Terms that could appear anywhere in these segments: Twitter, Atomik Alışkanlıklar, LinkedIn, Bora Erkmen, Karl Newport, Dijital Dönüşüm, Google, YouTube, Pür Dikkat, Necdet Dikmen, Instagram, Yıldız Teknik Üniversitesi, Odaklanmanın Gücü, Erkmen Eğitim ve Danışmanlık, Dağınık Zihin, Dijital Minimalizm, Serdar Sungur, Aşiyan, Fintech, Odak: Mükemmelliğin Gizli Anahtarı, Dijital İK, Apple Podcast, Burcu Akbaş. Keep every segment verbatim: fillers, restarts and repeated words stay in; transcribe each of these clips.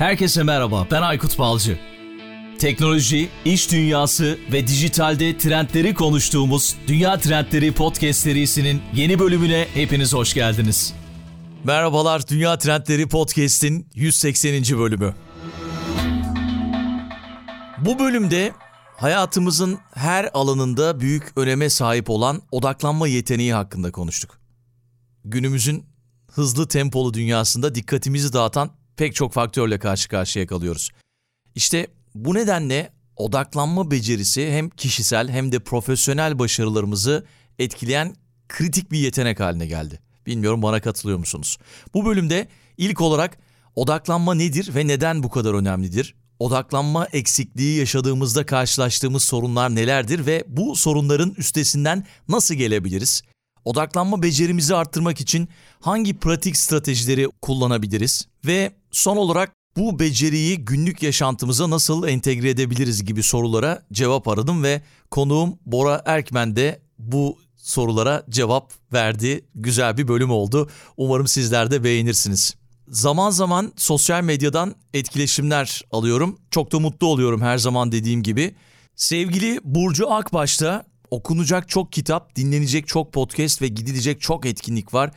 Herkese merhaba, ben Aykut Balcı. Teknoloji, iş dünyası ve dijitalde trendleri konuştuğumuz Dünya Trendleri Podcast serisinin yeni bölümüne hepiniz hoş geldiniz. Merhabalar, Dünya Trendleri Podcast'in yüz sekseninci bölümü. Bu bölümde hayatımızın her alanında büyük öneme sahip olan odaklanma yeteneği hakkında konuştuk. Günümüzün hızlı tempolu dünyasında dikkatimizi dağıtan pek çok faktörle karşı karşıya kalıyoruz. İşte bu nedenle odaklanma becerisi hem kişisel hem de profesyonel başarılarımızı etkileyen kritik bir yetenek haline geldi. Bilmiyorum, bana katılıyor musunuz? Bu bölümde ilk olarak odaklanma nedir ve neden bu kadar önemlidir? Odaklanma eksikliği yaşadığımızda karşılaştığımız sorunlar nelerdir ve bu sorunların üstesinden nasıl gelebiliriz? Odaklanma becerimizi arttırmak için hangi pratik stratejileri kullanabiliriz? Ve son olarak bu beceriyi günlük yaşantımıza nasıl entegre edebiliriz gibi sorulara cevap aradım ve konuğum Bora Erkmen de bu sorulara cevap verdi. Güzel bir bölüm oldu. Umarım sizler de beğenirsiniz. Zaman zaman sosyal medyadan etkileşimler alıyorum. Çok da mutlu oluyorum her zaman dediğim gibi. Sevgili Burcu Akbaş da okunacak çok kitap, dinlenecek çok podcast ve gidilecek çok etkinlik var.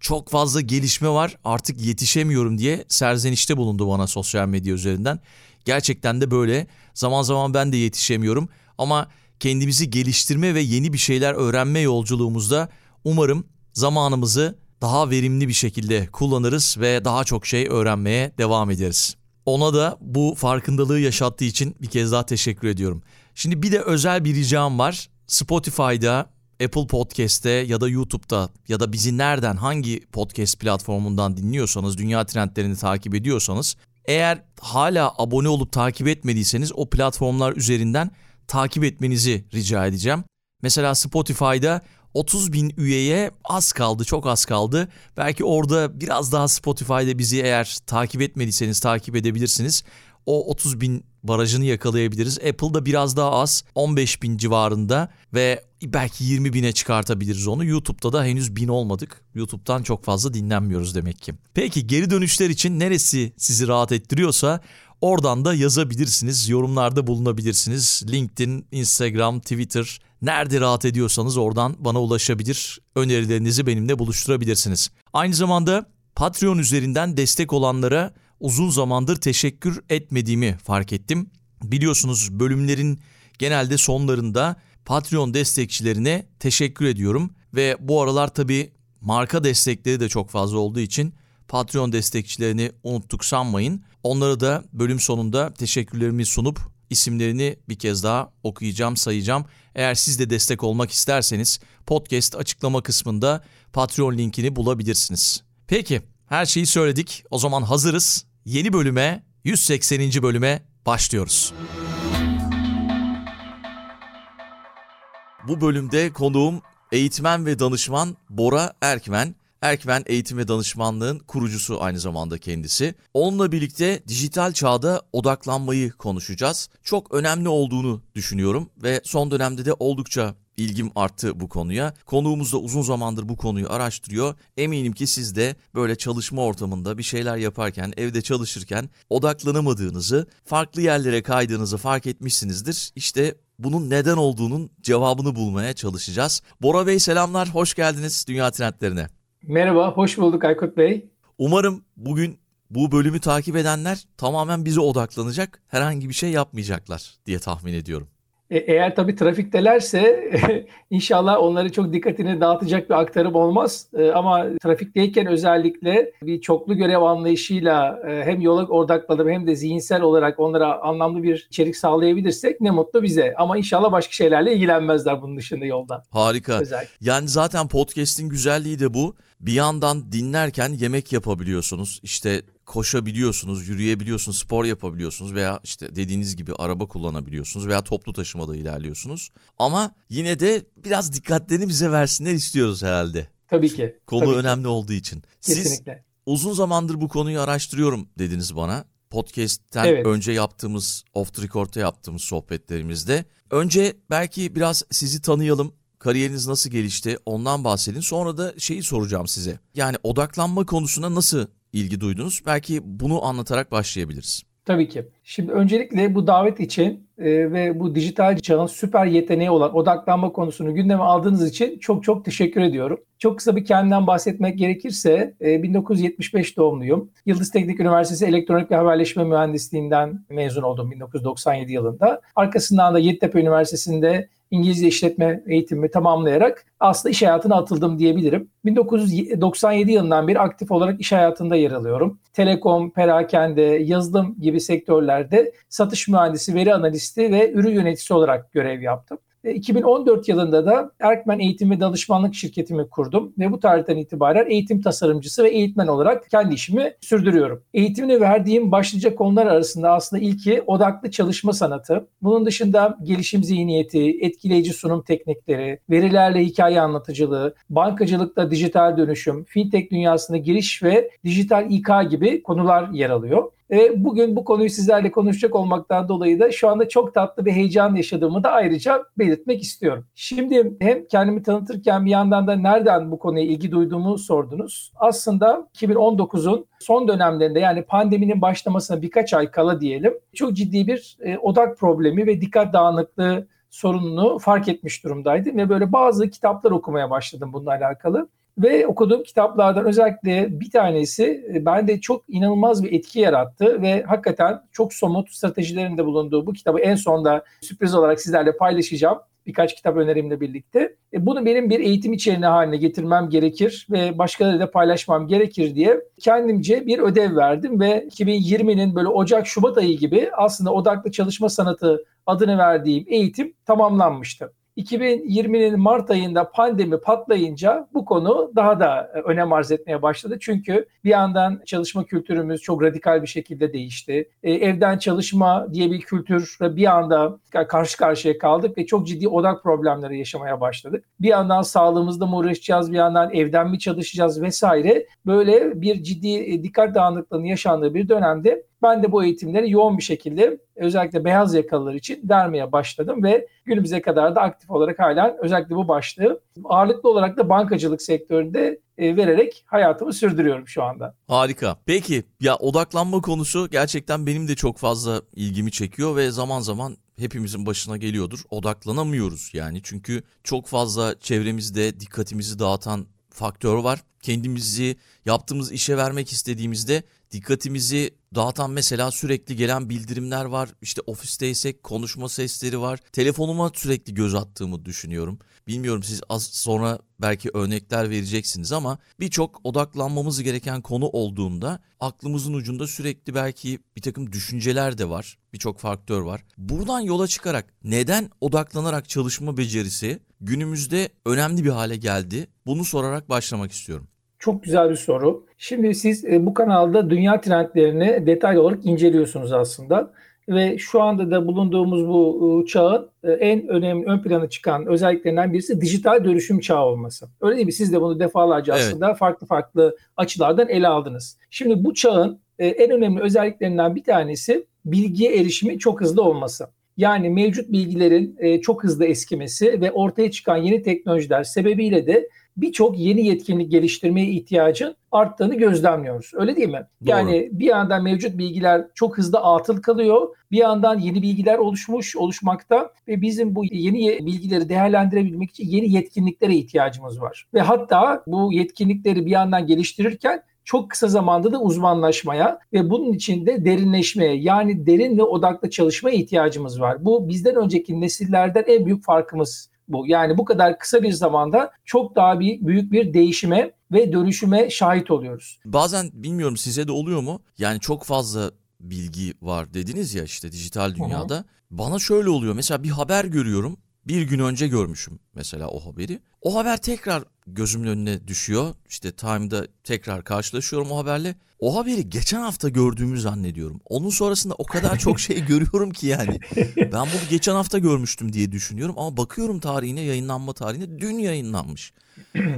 Çok fazla gelişme var, artık yetişemiyorum diye serzenişte bulundu bana sosyal medya üzerinden. Gerçekten de böyle. Zaman zaman ben de yetişemiyorum ama kendimizi geliştirme ve yeni bir şeyler öğrenme yolculuğumuzda umarım zamanımızı daha verimli bir şekilde kullanırız ve daha çok şey öğrenmeye devam ederiz. Ona da bu farkındalığı yaşattığı için bir kez daha teşekkür ediyorum. Şimdi bir de özel bir ricam var. Spotify'da, Apple Podcast'te ya da YouTube'da ya da bizi nereden, hangi podcast platformundan dinliyorsanız, dünya trendlerini takip ediyorsanız, eğer hala abone olup takip etmediyseniz o platformlar üzerinden takip etmenizi rica edeceğim. Mesela Spotify'da otuz bin üyeye az kaldı, çok az kaldı. Belki orada biraz daha Spotify'da bizi eğer takip etmediyseniz takip edebilirsiniz. O otuz bin barajını yakalayabiliriz. Apple'da biraz daha az, on beş bin civarında ve belki yirmi bine çıkartabiliriz onu. YouTube'da da henüz bin olmadık. YouTube'dan çok fazla dinlenmiyoruz demek ki. Peki geri dönüşler için neresi sizi rahat ettiriyorsa oradan da yazabilirsiniz, yorumlarda bulunabilirsiniz. LinkedIn, Instagram, Twitter, nerede rahat ediyorsanız oradan bana ulaşabilir, önerilerinizi benimle buluşturabilirsiniz. Aynı zamanda Patreon üzerinden destek olanlara uzun zamandır teşekkür etmediğimi fark ettim. Biliyorsunuz, bölümlerin genelde sonlarında Patreon destekçilerine teşekkür ediyorum. Ve bu aralar tabii marka destekleri de çok fazla olduğu için Patreon destekçilerini unuttuk sanmayın. Onlara da bölüm sonunda teşekkürlerimi sunup isimlerini bir kez daha okuyacağım, sayacağım. Eğer siz de destek olmak isterseniz podcast açıklama kısmında Patreon linkini bulabilirsiniz. Peki, her şeyi söyledik. O zaman hazırız. Yeni bölüme, yüz sekseninci bölüme başlıyoruz. Bu bölümde konuğum eğitmen ve danışman Bora Erkmen. Erkmen Eğitim ve Danışmanlığın kurucusu aynı zamanda kendisi. Onunla birlikte dijital çağda odaklanmayı konuşacağız. Çok önemli olduğunu düşünüyorum ve son dönemde de oldukça İlgim arttı bu konuya. Konuğumuz da uzun zamandır bu konuyu araştırıyor. Eminim ki siz de böyle çalışma ortamında bir şeyler yaparken, evde çalışırken odaklanamadığınızı, farklı yerlere kaydığınızı fark etmişsinizdir. İşte bunun neden olduğunun cevabını bulmaya çalışacağız. Bora Bey selamlar, hoş geldiniz Dünya Trendlerine. Merhaba, hoş bulduk Aykut Bey. Umarım bugün bu bölümü takip edenler tamamen bize odaklanacak, herhangi bir şey yapmayacaklar diye tahmin ediyorum. Eğer tabii trafiktelerse inşallah onları çok dikkatini dağıtacak bir aktarım olmaz. Ama trafikteyken özellikle bir çoklu görev anlayışıyla hem yola odaklanıp hem de zihinsel olarak onlara anlamlı bir içerik sağlayabilirsek ne mutlu bize. Ama inşallah başka şeylerle ilgilenmezler bunun dışında yolda. Harika. Özellikle. Yani zaten podcast'in güzelliği de bu. Bir yandan dinlerken yemek yapabiliyorsunuz, işte koşabiliyorsunuz, yürüyebiliyorsunuz, spor yapabiliyorsunuz veya işte dediğiniz gibi araba kullanabiliyorsunuz veya toplu taşımada ilerliyorsunuz. Ama yine de biraz dikkatlerini bize versinler istiyoruz herhalde. Tabii ki. Konu tabii önemli ki. Olduğu için. Kesinlikle. Siz uzun zamandır bu konuyu araştırıyorum dediniz bana. Podcast'ten evet. Önce yaptığımız, off the record'ta yaptığımız sohbetlerimizde. Önce belki biraz sizi tanıyalım. Kariyeriniz nasıl gelişti? Ondan bahsedin. Sonra da şeyi soracağım size. Yani odaklanma konusuna nasıl ilgi duydunuz? Belki bunu anlatarak başlayabiliriz. Tabii ki. Şimdi öncelikle bu davet için e, ve bu dijital çağın süper yeteneği olan odaklanma konusunu gündeme aldığınız için çok çok teşekkür ediyorum. Çok kısa bir kendimden bahsetmek gerekirse e, bin dokuz yüz yetmiş beş doğumluyum. Yıldız Teknik Üniversitesi Elektronik ve Haberleşme Mühendisliğinden mezun oldum bin dokuz yüz doksan yedi yılında. Arkasından da Yeditepe Üniversitesi'nde İngilizce işletme eğitimimi tamamlayarak aslında iş hayatına atıldım diyebilirim. bin dokuz yüz doksan yedi yılından beri aktif olarak iş hayatında yer alıyorum. Telekom, perakende, yazılım gibi sektörlerde satış mühendisi, veri analisti ve ürün yöneticisi olarak görev yaptım. iki bin on dört yılında da Erkmen Eğitim ve Danışmanlık şirketimi kurdum ve bu tarihten itibaren eğitim tasarımcısı ve eğitmen olarak kendi işimi sürdürüyorum. Eğitimine verdiğim başlıca konular arasında aslında ilki odaklı çalışma sanatı. Bunun dışında gelişim zihniyeti, etkileyici sunum teknikleri, verilerle hikaye anlatıcılığı, bankacılıkta dijital dönüşüm, fintech dünyasına giriş ve dijital İK gibi konular yer alıyor. Bugün bu konuyu sizlerle konuşacak olmaktan dolayı da şu anda çok tatlı bir heyecan yaşadığımı da ayrıca belirtmek istiyorum. Şimdi hem kendimi tanıtırken bir yandan da nereden bu konuya ilgi duyduğumu sordunuz. Aslında iki bin on dokuzun son dönemlerinde, yani pandeminin başlamasına birkaç ay kala diyelim, çok ciddi bir odak problemi ve dikkat dağınıklığı sorununu fark etmiş durumdaydım ve böyle bazı kitaplar okumaya başladım bununla alakalı. Ve okuduğum kitaplardan özellikle bir tanesi bende çok inanılmaz bir etki yarattı ve hakikaten çok somut stratejilerin de bulunduğu bu kitabı en sonda sürpriz olarak sizlerle paylaşacağım. Birkaç kitap önerimle birlikte. E bunu benim bir eğitim içeriğine haline getirmem gerekir ve başkalarıyla paylaşmam gerekir diye kendimce bir ödev verdim ve iki bin yirminin böyle Ocak-Şubat ayı gibi aslında odaklı çalışma sanatı adını verdiğim eğitim tamamlanmıştı. iki bin yirminin Mart ayında pandemi patlayınca bu konu daha da önem arz etmeye başladı. Çünkü bir yandan çalışma kültürümüz çok radikal bir şekilde değişti. E, evden çalışma diye bir kültür bir anda karşı karşıya kaldık ve çok ciddi odak problemleri yaşamaya başladık. Bir yandan sağlığımızla mı uğraşacağız, bir yandan evden mi çalışacağız vesaire. Böyle bir ciddi dikkat dağınıklığının yaşandığı bir dönemde ben de bu eğitimleri yoğun bir şekilde özellikle beyaz yakalılar için vermeye başladım ve günümüze kadar da aktif olarak hala özellikle bu başlığı ağırlıklı olarak da bankacılık sektöründe vererek hayatımı sürdürüyorum şu anda. Harika. Peki ya odaklanma konusu gerçekten benim de çok fazla ilgimi çekiyor ve zaman zaman hepimizin başına geliyordur. Odaklanamıyoruz yani, çünkü çok fazla çevremizde dikkatimizi dağıtan faktör var. Kendimizi yaptığımız işe vermek istediğimizde dikkatimizi dağıtan mesela sürekli gelen bildirimler var. İşte ofisteysek konuşma sesleri var. Telefonuma sürekli göz attığımı düşünüyorum. Bilmiyorum, siz az sonra belki örnekler vereceksiniz ama birçok odaklanmamız gereken konu olduğunda aklımızın ucunda sürekli belki bir takım düşünceler de var. Birçok faktör var. Buradan yola çıkarak neden odaklanarak çalışma becerisi günümüzde önemli bir hale geldi? Bunu sorarak başlamak istiyorum. Çok güzel bir soru. Şimdi siz bu kanalda dünya trendlerini detaylı olarak inceliyorsunuz aslında. Ve şu anda da bulunduğumuz bu çağın en önemli ön plana çıkan özelliklerinden birisi dijital dönüşüm çağı olması. Öyle değil mi? Siz de bunu defalarca aslında evet, farklı farklı açılardan ele aldınız. Şimdi bu çağın en önemli özelliklerinden bir tanesi bilgiye erişimin çok hızlı olması. Yani mevcut bilgilerin çok hızlı eskimesi ve ortaya çıkan yeni teknolojiler sebebiyle de birçok yeni yetkinlik geliştirmeye ihtiyacın arttığını gözlemliyoruz. Öyle değil mi? Doğru. Yani bir yandan mevcut bilgiler çok hızlı atıl kalıyor. Bir yandan yeni bilgiler oluşmuş, oluşmakta ve bizim bu yeni bilgileri değerlendirebilmek için yeni yetkinliklere ihtiyacımız var. Ve hatta bu yetkinlikleri bir yandan geliştirirken çok kısa zamanda da uzmanlaşmaya ve bunun için de derinleşmeye, yani derin ve odaklı çalışmaya ihtiyacımız var. Bu bizden önceki nesillerden en büyük farkımız. Bu. Yani bu kadar kısa bir zamanda çok daha bir, büyük bir değişime ve dönüşüme şahit oluyoruz. Bazen bilmiyorum size de oluyor mu? Yani çok fazla bilgi var dediniz ya işte dijital dünyada. Hı-hı. Bana şöyle oluyor mesela, bir haber görüyorum. Bir gün önce görmüşüm mesela o haberi. O haber tekrar gözümün önüne düşüyor. İşte Time'da tekrar karşılaşıyorum o haberle. O haberi geçen hafta gördüğümü zannediyorum. Onun sonrasında o kadar çok şey görüyorum ki yani. Ben bunu geçen hafta görmüştüm diye düşünüyorum. Ama bakıyorum tarihine, yayınlanma tarihine, dün yayınlanmış.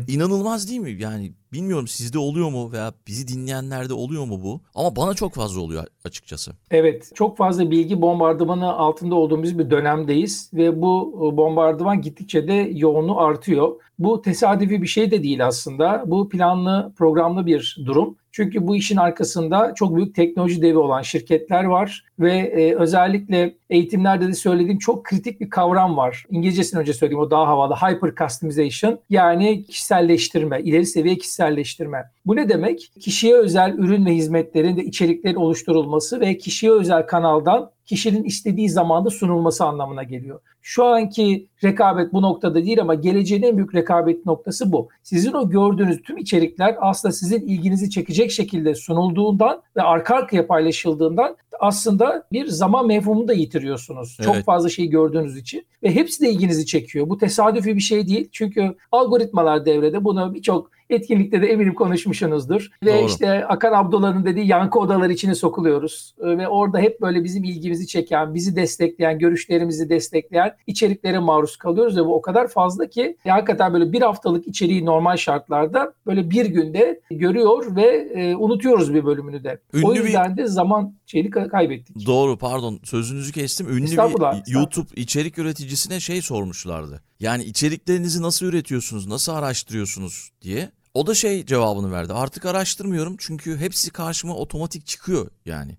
İnanılmaz değil mi? Yani bilmiyorum sizde oluyor mu veya bizi dinleyenlerde oluyor mu bu? Ama bana çok fazla oluyor açıkçası. Evet, çok fazla bilgi bombardımanı altında olduğumuz bir dönemdeyiz. Ve bu bombardıman gittikçe de yoğunluğu artıyor. Bu tesadüfi bir şey de değil aslında. Bu planlı, programlı bir durum. Çünkü bu işin arkasında çok büyük teknoloji devi olan şirketler var ve e, özellikle eğitimlerde de söylediğim çok kritik bir kavram var. İngilizcesini önce söyleyeyim, o daha havalı. Hyper customization, yani kişiselleştirme, ileri seviye kişiselleştirme. Bu ne demek? Kişiye özel ürün ve hizmetlerin ve içeriklerin oluşturulması ve kişiye özel kanaldan kişinin istediği zamanda sunulması anlamına geliyor. Şu anki rekabet bu noktada değil ama geleceğin en büyük rekabet noktası bu. Sizin o gördüğünüz tüm içerikler aslında sizin ilginizi çekecek şekilde sunulduğundan ve arka arkaya paylaşıldığından aslında bir zaman mefhumunu da yitiriyorsunuz. Evet. Çok fazla şey gördüğünüz için ve hepsi de ilginizi çekiyor. Bu tesadüfi bir şey değil. Çünkü algoritmalar devrede, bunu birçok etkinlikte de eminim konuşmuşsunuzdur. Ve doğru. İşte Akan Abdullah'ın dediği yankı odalar içine sokuluyoruz. Ve orada hep böyle bizim ilgimizi çeken, bizi destekleyen, görüşlerimizi destekleyen içeriklere maruz kalıyoruz. Ve bu o kadar fazla ki e, hakikaten böyle bir haftalık içeriği normal şartlarda böyle bir günde görüyor ve e, unutuyoruz bir bölümünü de. Ünlü o yüzden bir... de zaman şeyini kaybettik. Doğru, pardon, sözünüzü kestim. Ünlü bir YouTube içerik üreticisine şey sormuşlardı. Yani içeriklerinizi nasıl üretiyorsunuz, nasıl araştırıyorsunuz diye. O da şey cevabını verdi. Artık araştırmıyorum çünkü hepsi karşıma otomatik çıkıyor yani.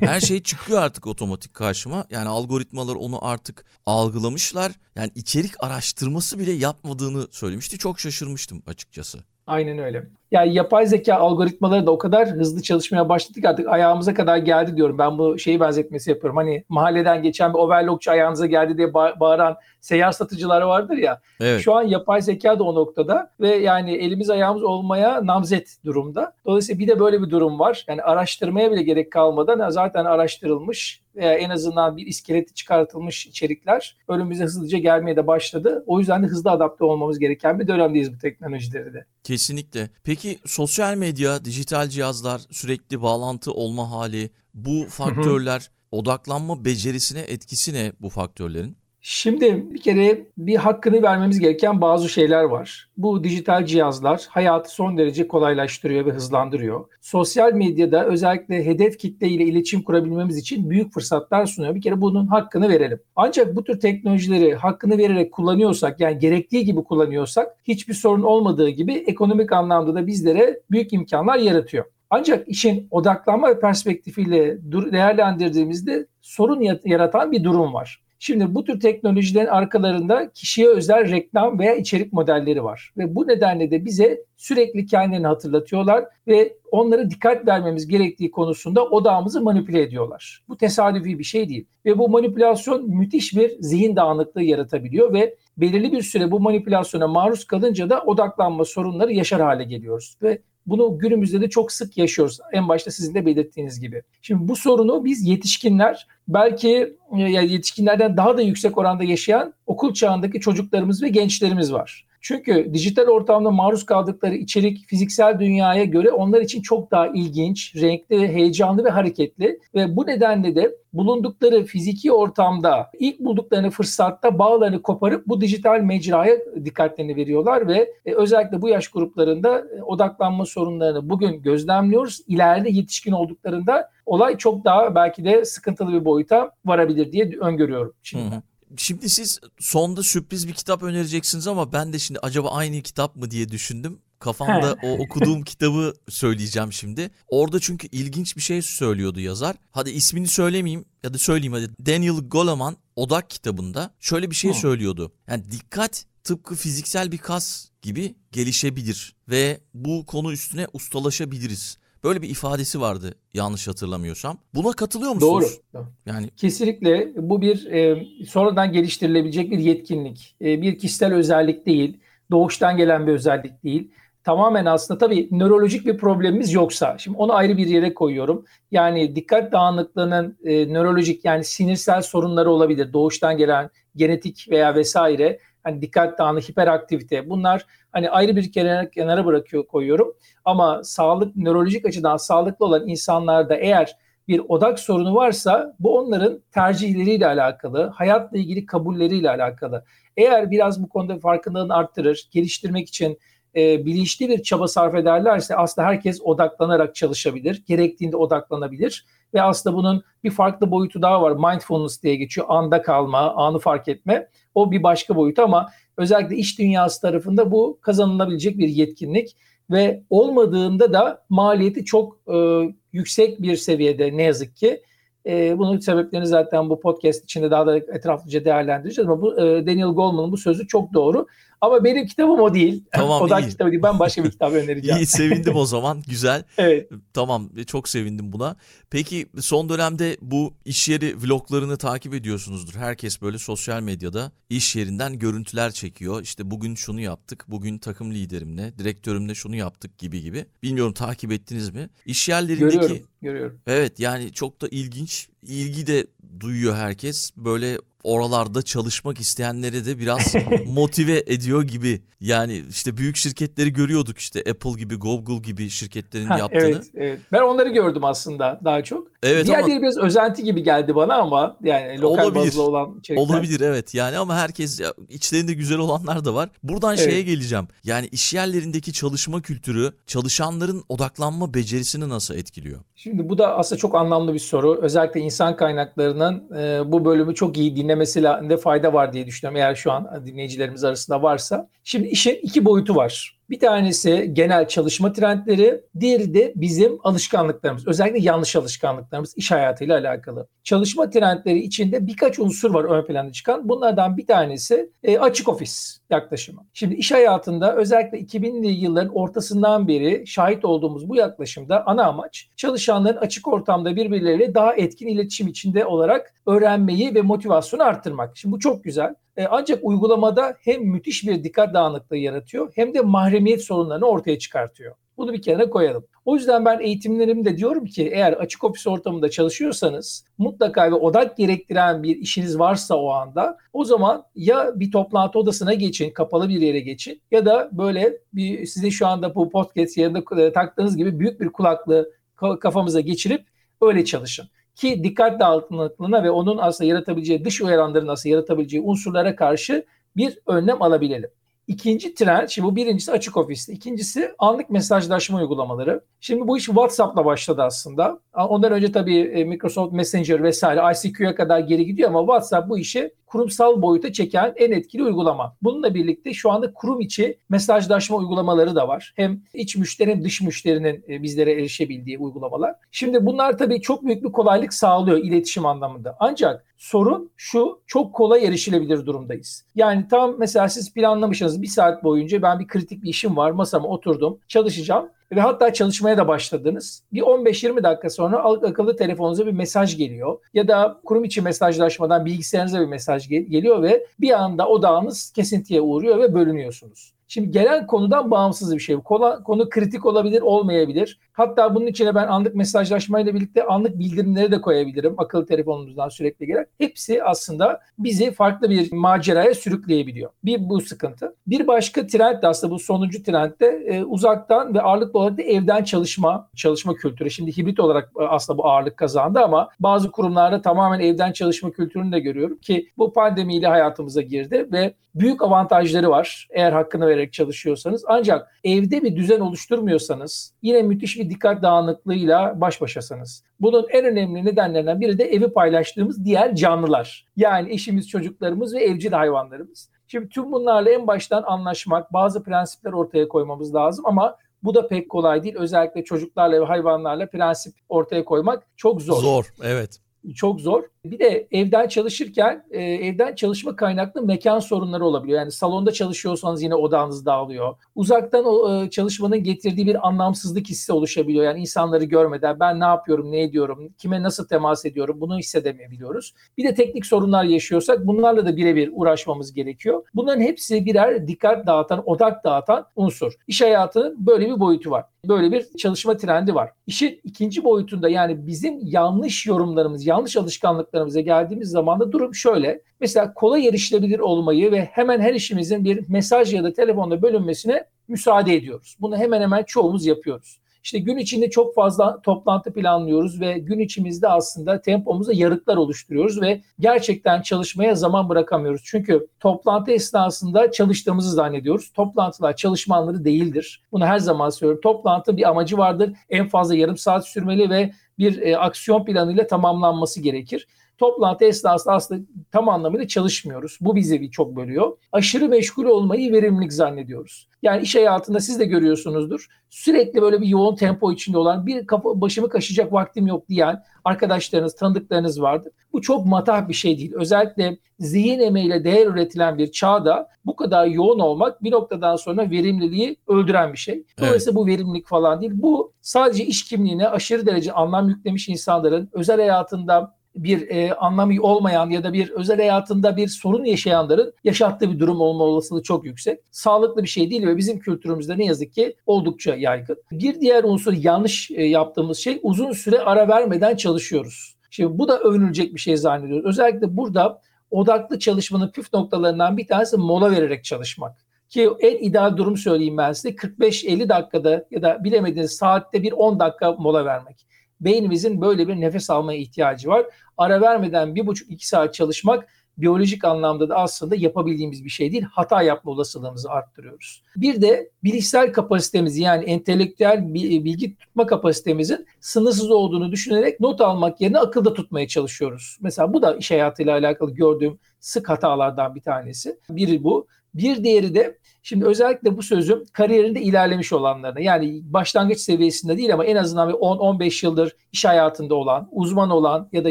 Her şey çıkıyor artık otomatik karşıma. Yani algoritmalar onu artık algılamışlar. Yani içerik araştırması bile yapmadığını söylemişti. Çok şaşırmıştım açıkçası. Aynen öyle. Yani yapay zeka algoritmaları da o kadar hızlı çalışmaya başladık artık, ayağımıza kadar geldi diyorum. Ben bu şeyi benzetmesi yapıyorum. Hani mahalleden geçen bir overlockçu ayağınıza geldi diye bağıran seyyar satıcılar vardır ya. Evet. Şu an yapay zeka da o noktada ve yani elimiz ayağımız olmaya namzet durumda. Dolayısıyla bir de böyle bir durum var. Yani araştırmaya bile gerek kalmadan zaten araştırılmış veya en azından bir iskeleti çıkartılmış içerikler önümüze hızlıca gelmeye de başladı. O yüzden de hızlı adapte olmamız gereken bir dönemdeyiz bu teknolojileri de. Kesinlikle. Peki Peki sosyal medya, dijital cihazlar, sürekli bağlantı olma hali, bu faktörler, hı hı, odaklanma becerisine etkisi ne bu faktörlerin? Şimdi bir kere bir hakkını vermemiz gereken bazı şeyler var. Bu dijital cihazlar hayatı son derece kolaylaştırıyor ve hızlandırıyor. Sosyal medyada özellikle hedef kitleyle iletişim kurabilmemiz için büyük fırsatlar sunuyor. Bir kere bunun hakkını verelim. Ancak bu tür teknolojileri hakkını vererek kullanıyorsak, yani gerektiği gibi kullanıyorsak, hiçbir sorun olmadığı gibi ekonomik anlamda da bizlere büyük imkanlar yaratıyor. Ancak işin odaklanma perspektifiyle değerlendirdiğimizde sorun yaratan bir durum var. Şimdi bu tür teknolojilerin arkalarında kişiye özel reklam veya içerik modelleri var. Ve bu nedenle de bize sürekli kendilerini hatırlatıyorlar ve onlara dikkat vermemiz gerektiği konusunda odağımızı manipüle ediyorlar. Bu tesadüfi bir şey değil. Ve bu manipülasyon müthiş bir zihin dağınıklığı yaratabiliyor ve belirli bir süre bu manipülasyona maruz kalınca da odaklanma sorunları yaşar hale geliyoruz. Ve bunu günümüzde de çok sık yaşıyoruz. En başta sizin de belirttiğiniz gibi. Şimdi bu sorunu biz yetişkinler, belki yani yetişkinlerden daha da yüksek oranda yaşayan okul çağındaki çocuklarımız ve gençlerimiz var. Çünkü dijital ortamda maruz kaldıkları içerik fiziksel dünyaya göre onlar için çok daha ilginç, renkli, heyecanlı ve hareketli. Ve bu nedenle de bulundukları fiziki ortamda ilk buldukları fırsatta bağlarını koparıp bu dijital mecraya dikkatlerini veriyorlar ve özellikle bu yaş gruplarında odaklanma sorunlarını bugün gözlemliyoruz. İleride yetişkin olduklarında olay çok daha belki de sıkıntılı bir boyuta varabilir diye öngörüyorum şimdi. Hı hı. Şimdi siz sonda sürpriz bir kitap önereceksiniz ama ben de şimdi acaba aynı kitap mı diye düşündüm. Kafamda o okuduğum kitabı söyleyeceğim şimdi. Orada çünkü ilginç bir şey söylüyordu yazar. Hadi ismini söylemeyeyim ya da söyleyeyim hadi. Daniel Goleman Odak kitabında şöyle bir şey söylüyordu. Yani dikkat tıpkı fiziksel bir kas gibi gelişebilir ve bu konu üstüne ustalaşabiliriz. Böyle bir ifadesi vardı yanlış hatırlamıyorsam. Buna katılıyor musunuz? Doğru. Yani kesinlikle bu bir e, sonradan geliştirilebilecek bir yetkinlik. E, bir kişisel özellik değil. Doğuştan gelen bir özellik değil. Tamamen aslında tabii nörolojik bir problemimiz yoksa. Şimdi onu ayrı bir yere koyuyorum. Yani dikkat dağınıklığının e, nörolojik yani sinirsel sorunları olabilir. Doğuştan gelen genetik veya vesaire. Hani dikkat dağını, hiperaktivite, bunlar hani ayrı bir kenara, kenara bırakıyor koyuyorum. Ama sağlık, nörolojik açıdan sağlıklı olan insanlarda eğer bir odak sorunu varsa bu onların tercihleriyle alakalı, hayatla ilgili kabulleriyle alakalı. Eğer biraz bu konuda farkındalığını arttırır, geliştirmek için e, bilinçli bir çaba sarf ederlerse aslında herkes odaklanarak çalışabilir, gerektiğinde odaklanabilir. Ve aslında bunun bir farklı boyutu daha var. Mindfulness diye geçiyor. Anda kalma, anı fark etme. O bir başka boyut ama özellikle iş dünyası tarafında bu kazanılabilecek bir yetkinlik. ve olmadığında da maliyeti çok e, yüksek bir seviyede ne yazık ki. E, bunun sebeplerini zaten bu podcast içinde daha da etraflıca değerlendireceğiz ama bu e, Daniel Goleman'ın bu sözü çok doğru. Ama benim kitabım o değil. Tamam, Odak kitabı değil. Ben başka bir kitap önereceğim. İyi, sevindim o zaman. Güzel. Evet. Tamam, çok sevindim buna. Peki son dönemde bu iş yeri vloglarını takip ediyorsunuzdur. Herkes böyle sosyal medyada iş yerinden görüntüler çekiyor. İşte bugün şunu yaptık, bugün takım liderimle, direktörümle şunu yaptık gibi gibi. Bilmiyorum takip ettiniz mi? İş yerlerindeki... Görüyorum, görüyorum. Evet, yani çok da ilginç. İlgi de duyuyor herkes. Böyle... Oralarda çalışmak isteyenleri de biraz motive ediyor gibi. Yani işte büyük şirketleri görüyorduk, işte Apple gibi, Google gibi şirketlerin ha, yaptığını. Evet, evet. Ben onları gördüm aslında daha çok. Evet, diğerleri ama... biraz özenti gibi geldi bana ama yani lokal olabilir, bazlı olan içerikler. Olabilir, evet yani ama herkes ya, içlerinde güzel olanlar da var. Buradan evet. şeye geleceğim. Yani iş yerlerindeki çalışma kültürü çalışanların odaklanma becerisini nasıl etkiliyor? Şimdi bu da aslında çok anlamlı bir soru. Özellikle insan kaynaklarının e, bu bölümü çok iyi dinle. Mesela ne fayda var diye düşünüyorum eğer şu an dinleyicilerimiz arasında varsa. Şimdi işin iki boyutu var. Bir tanesi genel çalışma trendleri, diğeri de bizim alışkanlıklarımız. Özellikle yanlış alışkanlıklarımız iş hayatıyla alakalı. Çalışma trendleri içinde birkaç unsur var ön plana çıkan. Bunlardan bir tanesi e, açık ofis yaklaşımı. Şimdi iş hayatında özellikle iki binli yılların ortasından beri şahit olduğumuz bu yaklaşımda ana amaç çalışanların açık ortamda birbirleriyle daha etkin iletişim içinde olarak öğrenmeyi ve motivasyonu arttırmak. Şimdi bu çok güzel. Ancak uygulamada hem müthiş bir dikkat dağınıklığı yaratıyor hem de mahremiyet sorunlarını ortaya çıkartıyor. Bunu bir kenara koyalım. O yüzden ben eğitimlerimde diyorum ki eğer açık ofis ortamında çalışıyorsanız mutlaka bir odak gerektiren bir işiniz varsa o anda o zaman ya bir toplantı odasına geçin, kapalı bir yere geçin ya da böyle bir sizin şu anda bu podcast yerinde taktığınız gibi büyük bir kulaklığı kafamıza geçirip öyle çalışın. Ki dikkat dağınıklığına ve onun aslında yaratabileceği dış uyaranların aslında yaratabileceği unsurlara karşı bir önlem alabilelim. İkinci trend, şimdi bu birincisi açık ofiste, ikincisi anlık mesajlaşma uygulamaları. Şimdi bu iş WhatsApp'la başladı aslında. Ondan önce tabii Microsoft Messenger vesaire I C Q'ya kadar geri gidiyor ama WhatsApp bu işi kurumsal boyuta çeken en etkili uygulama. Bununla birlikte şu anda kurum içi mesajlaşma uygulamaları da var. Hem iç müşteri hem dış müşterinin bizlere erişebildiği uygulamalar. Şimdi bunlar tabii çok büyük bir kolaylık sağlıyor iletişim anlamında. Ancak sorun şu, çok kolay erişilebilir durumdayız. Yani tam mesela siz planlamışsınız bir saat boyunca ben bir kritik bir işim var, masama oturdum, çalışacağım. Ve hatta çalışmaya da başladınız. Bir on beş yirmi dakika sonra akıllı telefonunuza bir mesaj geliyor. Ya da kurum içi mesajlaşmadan bilgisayarınıza bir mesaj gel- geliyor ve bir anda odağınız kesintiye uğruyor ve bölünüyorsunuz. Şimdi genel konudan bağımsız bir şey. Konu, konu kritik olabilir, olmayabilir. Hatta bunun içine ben anlık mesajlaşmayla birlikte anlık bildirimleri de koyabilirim. Akıllı telefonumuzdan sürekli gelen. Hepsi aslında bizi farklı bir maceraya sürükleyebiliyor. Bir bu sıkıntı. Bir başka trend de aslında bu sonuncu trend de e, uzaktan ve ağırlıklı olarak da evden çalışma, çalışma kültürü. Şimdi hibrit olarak aslında bu ağırlık kazandı ama bazı kurumlarda tamamen evden çalışma kültürünü de görüyorum ki bu pandemiyle hayatımıza girdi ve büyük avantajları var eğer hakkını vererek çalışıyorsanız. Ancak evde bir düzen oluşturmuyorsanız yine müthiş bir dikkat dağınıklığıyla baş başasınız. Bunun en önemli nedenlerinden biri de evi paylaştığımız diğer canlılar. Yani eşimiz, çocuklarımız ve evcil hayvanlarımız. Şimdi tüm bunlarla en baştan anlaşmak, bazı prensipler ortaya koymamız lazım ama bu da pek kolay değil. Özellikle çocuklarla ve hayvanlarla prensip ortaya koymak çok zor. Zor, evet. Çok zor. Bir de evden çalışırken e, evden çalışma kaynaklı mekan sorunları olabiliyor. Yani salonda çalışıyorsanız yine odağınız dağılıyor. Uzaktan o, e, çalışmanın getirdiği bir anlamsızlık hissi oluşabiliyor. Yani insanları görmeden ben ne yapıyorum, ne ediyorum, kime nasıl temas ediyorum bunu hissedemeyebiliyoruz. Bir de teknik sorunlar yaşıyorsak bunlarla da birebir uğraşmamız gerekiyor. Bunların hepsi birer dikkat dağıtan, odak dağıtan unsur. İş hayatının böyle bir boyutu var. Böyle bir çalışma trendi var. İşin ikinci boyutunda yani bizim yanlış yorumlarımız, yanlış alışkanlıklarımıza geldiğimiz zaman da durum şöyle. Mesela kolay erişilebilir olmayı ve hemen her işimizin bir mesaj ya da telefonla bölünmesine müsaade ediyoruz. Bunu hemen hemen çoğumuz yapıyoruz. İşte gün içinde çok fazla toplantı planlıyoruz ve gün içimizde aslında tempomuzda yarıklar oluşturuyoruz ve gerçekten çalışmaya zaman bırakamıyoruz. Çünkü toplantı esnasında çalıştığımızı zannediyoruz. Toplantılar çalışma anları değildir. Bunu her zaman söylüyorum. Toplantı bir amacı vardır. En fazla yarım saat sürmeli ve bir e, aksiyon planıyla tamamlanması gerekir. toplantı esnasında aslında tam anlamıyla çalışmıyoruz. Bu bizi çok bölüyor. Aşırı meşgul olmayı verimlilik zannediyoruz. Yani iş hayatında siz de görüyorsunuzdur. Sürekli böyle bir yoğun tempo içinde olan, bir kafa, başımı kaşıyacak vaktim yok diyen arkadaşlarınız, tanıdıklarınız vardır. Bu çok matah bir şey değil. Özellikle zihin emeğiyle değer üretilen bir çağda bu kadar yoğun olmak bir noktadan sonra verimliliği öldüren bir şey. Dolayısıyla evet. Bu verimlilik falan değil. Bu sadece iş kimliğine aşırı derece anlam yüklemiş insanların özel hayatında bir e, anlamı olmayan ya da bir özel hayatında bir sorun yaşayanların yaşattığı bir durum olma olasılığı çok yüksek. Sağlıklı bir şey değil ve bizim kültürümüzde ne yazık ki oldukça yaygın. Bir diğer unsur yanlış e, yaptığımız şey uzun süre ara vermeden çalışıyoruz. Şimdi bu da övünülecek bir şey zannediyoruz. Özellikle burada odaklı çalışmanın püf noktalarından bir tanesi mola vererek çalışmak. Ki en ideal durum söyleyeyim ben size, kırk beş elli dakikada ya da bilemediğiniz saatte bir on dakika mola vermek. Beynimizin böyle bir nefes almaya ihtiyacı var. Ara vermeden bir buçuk iki saat çalışmak biyolojik anlamda da aslında yapabildiğimiz bir şey değil. Hata yapma olasılığımızı arttırıyoruz. Bir de bilişsel kapasitemizi, yani entelektüel bilgi tutma kapasitemizin sınırsız olduğunu düşünerek not almak yerine akılda tutmaya çalışıyoruz. Mesela bu da iş hayatıyla alakalı gördüğüm sık hatalardan bir tanesi. Biri bu. Bir diğeri de, şimdi özellikle bu sözüm kariyerinde ilerlemiş olanlarına, yani başlangıç seviyesinde değil ama en azından on on beş yıldır iş hayatında olan, uzman olan ya da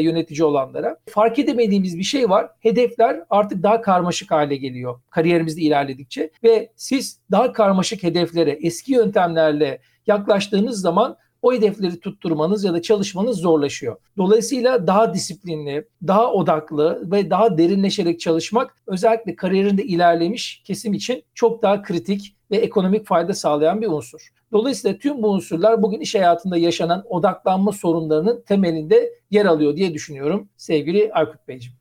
yönetici olanlara fark edemediğimiz bir şey var. Hedefler artık daha karmaşık hale geliyor kariyerimizde ilerledikçe ve siz daha karmaşık hedeflere eski yöntemlerle yaklaştığınız zaman o hedefleri tutturmanız ya da çalışmanız zorlaşıyor. Dolayısıyla daha disiplinli, daha odaklı ve daha derinleşerek çalışmak özellikle kariyerinde ilerlemiş kesim için çok daha kritik ve ekonomik fayda sağlayan bir unsur. Dolayısıyla tüm bu unsurlar bugün iş hayatında yaşanan odaklanma sorunlarının temelinde yer alıyor diye düşünüyorum sevgili Aykut Beyciğim.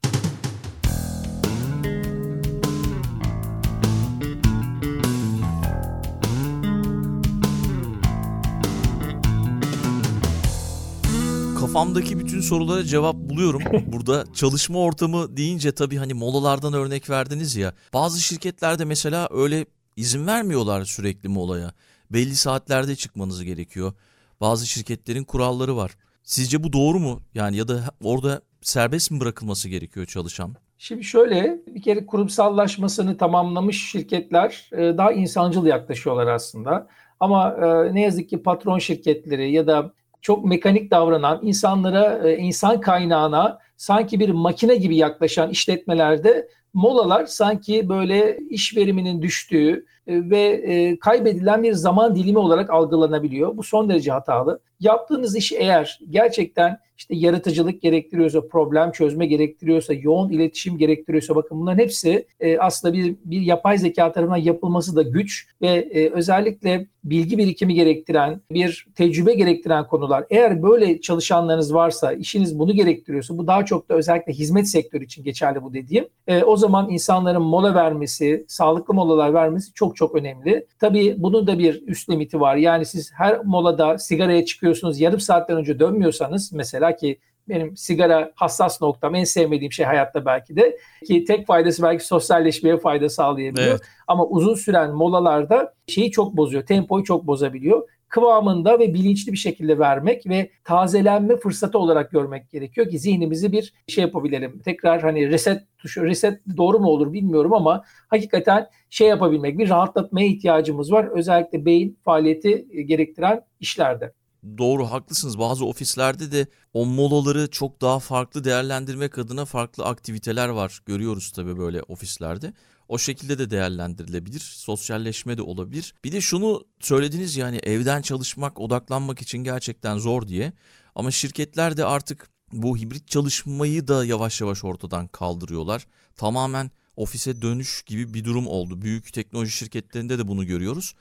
Kafamdaki bütün sorulara cevap buluyorum. Burada çalışma ortamı deyince tabii hani molalardan örnek verdiniz ya. Bazı şirketlerde mesela öyle izin vermiyorlar sürekli molaya. Belli saatlerde çıkmanız gerekiyor. Bazı şirketlerin kuralları var. Sizce bu doğru mu? Yani ya da orada serbest mi bırakılması gerekiyor çalışan? Şimdi şöyle, bir kere kurumsallaşmasını tamamlamış şirketler daha insancıl yaklaşıyorlar aslında. Ama ne yazık ki patron şirketleri ya da çok mekanik davranan, insanlara, insan kaynağına sanki bir makine gibi yaklaşan işletmelerde molalar sanki böyle iş veriminin düştüğü ve kaybedilen bir zaman dilimi olarak algılanabiliyor. Bu son derece hatalı. Yaptığınız iş eğer gerçekten işte yaratıcılık gerektiriyorsa, problem çözme gerektiriyorsa, yoğun iletişim gerektiriyorsa, bakın bunların hepsi aslında bir, bir yapay zeka tarafından yapılması da güç ve özellikle bilgi birikimi gerektiren, bir tecrübe gerektiren konular. Eğer böyle çalışanlarınız varsa, işiniz bunu gerektiriyorsa, bu daha çok da özellikle hizmet sektörü için geçerli bu dediğim. O zaman insanların mola vermesi, sağlıklı molalar vermesi çok çok önemli. Tabii bunun da bir üst limiti var. Yani siz her molada sigaraya çıkıyorsunuz, yarım saatten önce dönmüyorsanız mesela, ki benim sigara hassas noktam, en sevmediğim şey hayatta belki de, ki tek faydası belki sosyalleşmeye fayda sağlayabiliyor. Evet. Ama uzun süren molalarda şeyi çok bozuyor, tempoyu çok bozabiliyor. Kıvamında ve bilinçli bir şekilde vermek ve tazelenme fırsatı olarak görmek gerekiyor ki zihnimizi bir şey yapabilelim. Tekrar hani reset tuşu, reset doğru mu olur bilmiyorum ama hakikaten şey yapabilmek, bir rahatlatmaya ihtiyacımız var. Özellikle beyin faaliyeti gerektiren işlerde. Doğru, haklısınız. Bazı ofislerde de o molaları çok daha farklı değerlendirmek adına farklı aktiviteler var. Görüyoruz tabii böyle ofislerde. O şekilde de değerlendirilebilir. Sosyalleşme de olabilir. Bir de şunu söylediniz, yani evden çalışmak, odaklanmak için gerçekten zor diye. Ama şirketler de artık bu hibrit çalışmayı da yavaş yavaş ortadan kaldırıyorlar. Tamamen ofise dönüş gibi bir durum oldu. Büyük teknoloji şirketlerinde de bunu görüyoruz.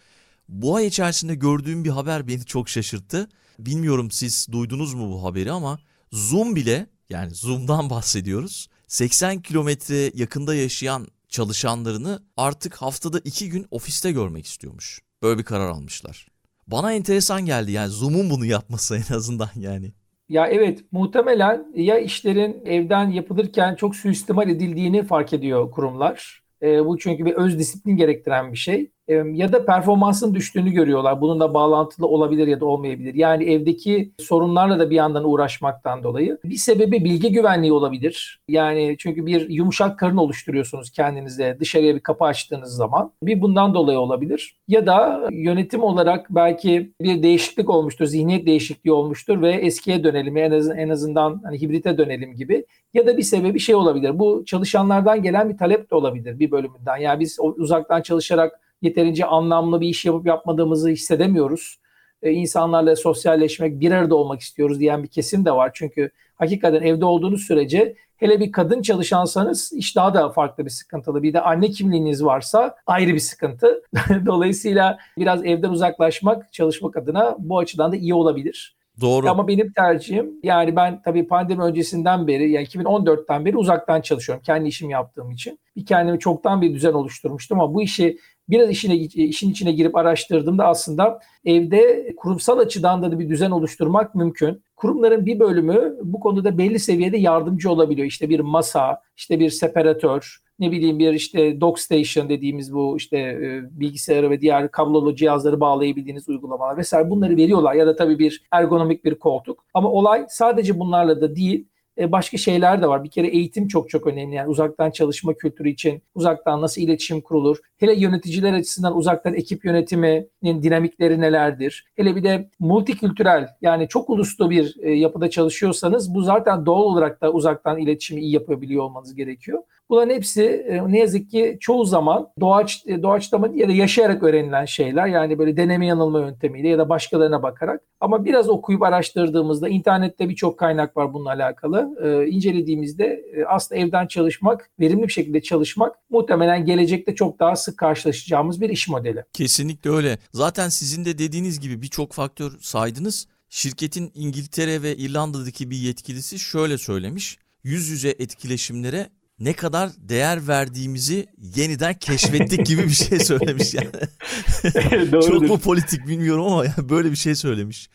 Bu ay içerisinde gördüğüm bir haber beni çok şaşırttı. Bilmiyorum siz duydunuz mu bu haberi ama Zoom bile, yani Zoom'dan bahsediyoruz, seksen kilometre yakında yaşayan çalışanlarını artık haftada iki gün ofiste görmek istiyormuş. Böyle bir karar almışlar. Bana enteresan geldi, yani Zoom'un bunu yapması en azından yani. Ya evet, muhtemelen ya işlerin evden yapılırken çok suistimal edildiğini fark ediyor kurumlar. E, bu çünkü bir öz disiplin gerektiren bir şey. e, ya da performansın düştüğünü görüyorlar. Bununla bağlantılı olabilir ya da olmayabilir. Yani evdeki sorunlarla da bir yandan uğraşmaktan dolayı. Bir sebebi bilgi güvenliği olabilir. Yani çünkü bir yumuşak karın oluşturuyorsunuz kendinize dışarıya bir kapı açtığınız zaman. Bir bundan dolayı olabilir. Ya da yönetim olarak belki bir değişiklik olmuştur, zihniyet değişikliği olmuştur ve eskiye dönelim, en azından, en azından hani hibrite dönelim gibi. Ya da bir sebebi şey olabilir. Bu çalışanlardan gelen bir talep de olabilir bir bölümünden. Yani biz uzaktan çalışarak yeterince anlamlı bir iş yapıp yapmadığımızı hissedemiyoruz. Ee, insanlarla sosyalleşmek, bir arada olmak istiyoruz diyen bir kesim de var. Çünkü hakikaten evde olduğunuz sürece hele bir kadın çalışansanız iş daha da farklı bir sıkıntılı. Bir de anne kimliğiniz varsa ayrı bir sıkıntı. Dolayısıyla biraz evden uzaklaşmak, çalışmak adına bu açıdan da iyi olabilir. Doğru. Ama benim tercihim, yani ben tabii pandemi öncesinden beri, yani iki bin on dörtten beri uzaktan çalışıyorum. Kendi işimi yaptığım için. Bir kendimi çoktan bir düzen oluşturmuştum ama bu işi biraz işine, işin içine girip araştırdığımda aslında evde kurumsal açıdan da bir düzen oluşturmak mümkün. Kurumların bir bölümü bu konuda belli seviyede yardımcı olabiliyor. İşte bir masa, işte bir separatör, ne bileyim bir işte dock station dediğimiz bu işte e, bilgisayarı ve diğer kablolu cihazları bağlayabildiğiniz uygulamalar vesaire bunları veriyorlar. Ya da tabii bir ergonomik bir koltuk. Ama olay sadece bunlarla da değil. Başka şeyler de var. Bir kere eğitim çok çok önemli. Yani uzaktan çalışma kültürü için uzaktan nasıl iletişim kurulur? Hele yöneticiler açısından uzaktan ekip yönetiminin dinamikleri nelerdir? Hele bir de multikültürel, yani çok uluslu bir yapıda çalışıyorsanız bu zaten doğal olarak da uzaktan iletişimi iyi yapabiliyor olmanız gerekiyor. Bunların hepsi ne yazık ki çoğu zaman doğaç, doğaçlama ya da yaşayarak öğrenilen şeyler. Yani böyle deneme yanılma yöntemiyle ya da başkalarına bakarak. Ama biraz okuyup araştırdığımızda internette birçok kaynak var bununla alakalı. Ee, incelediğimizde aslında evden çalışmak, verimli bir şekilde çalışmak muhtemelen gelecekte çok daha sık karşılaşacağımız bir iş modeli. Kesinlikle öyle. Zaten sizin de dediğiniz gibi birçok faktör saydınız. Şirketin İngiltere ve İrlanda'daki bir yetkilisi şöyle söylemiş. Yüz yüze etkileşimlere ne kadar değer verdiğimizi yeniden keşfettik gibi bir şey söylemiş yani. Çok mu politik bilmiyorum ama yani böyle bir şey söylemiş.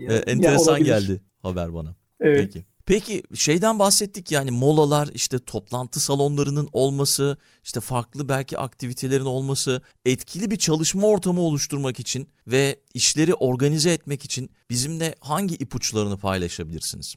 Ya, ee, enteresan ya geldi haber bana. Evet. Peki. Peki şeyden bahsettik yani molalar, işte toplantı salonlarının olması, işte farklı belki aktivitelerin olması, etkili bir çalışma ortamı oluşturmak için ve işleri organize etmek için bizimle hangi ipuçlarını paylaşabilirsiniz?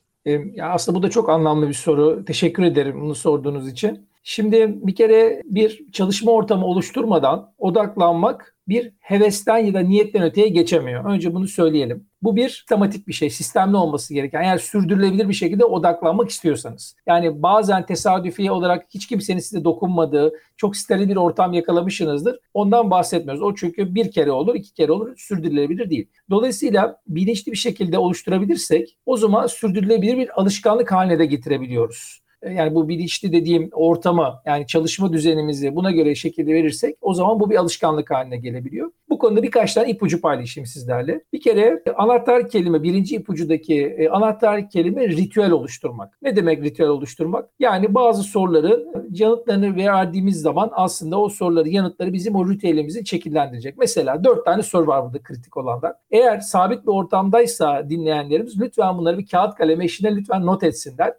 Ya aslında bu da çok anlamlı bir soru. Teşekkür ederim bunu sorduğunuz için. Şimdi bir kere bir çalışma ortamı oluşturmadan odaklanmak bir hevesten ya da niyetten öteye geçemiyor. Önce bunu söyleyelim. Bu bir tematik bir şey, sistemli olması gereken. Eğer sürdürülebilir bir şekilde odaklanmak istiyorsanız. Yani bazen tesadüfi olarak hiç kimsenin size dokunmadığı, çok steril bir ortam yakalamışsınızdır. Ondan bahsetmiyoruz. O çünkü bir kere olur, iki kere olur, sürdürülebilir değil. Dolayısıyla bilinçli bir şekilde oluşturabilirsek o zaman sürdürülebilir bir alışkanlık haline de getirebiliyoruz. Yani bu bilinçli dediğim ortama, yani çalışma düzenimizi buna göre şekilde verirsek o zaman bu bir alışkanlık haline gelebiliyor. Bu konuda birkaç tane ipucu paylaşayım sizlerle. Bir kere anahtar kelime, birinci ipucudaki anahtar kelime ritüel oluşturmak. Ne demek ritüel oluşturmak? Yani bazı soruları yanıtlarını verdiğimiz zaman aslında o soruları, yanıtları bizim o ritüelimizi şekillendirecek. Mesela dört tane soru var burada kritik olanlar. Eğer sabit bir ortamdaysa dinleyenlerimiz lütfen bunları bir kağıt kaleme işine lütfen not etsinler.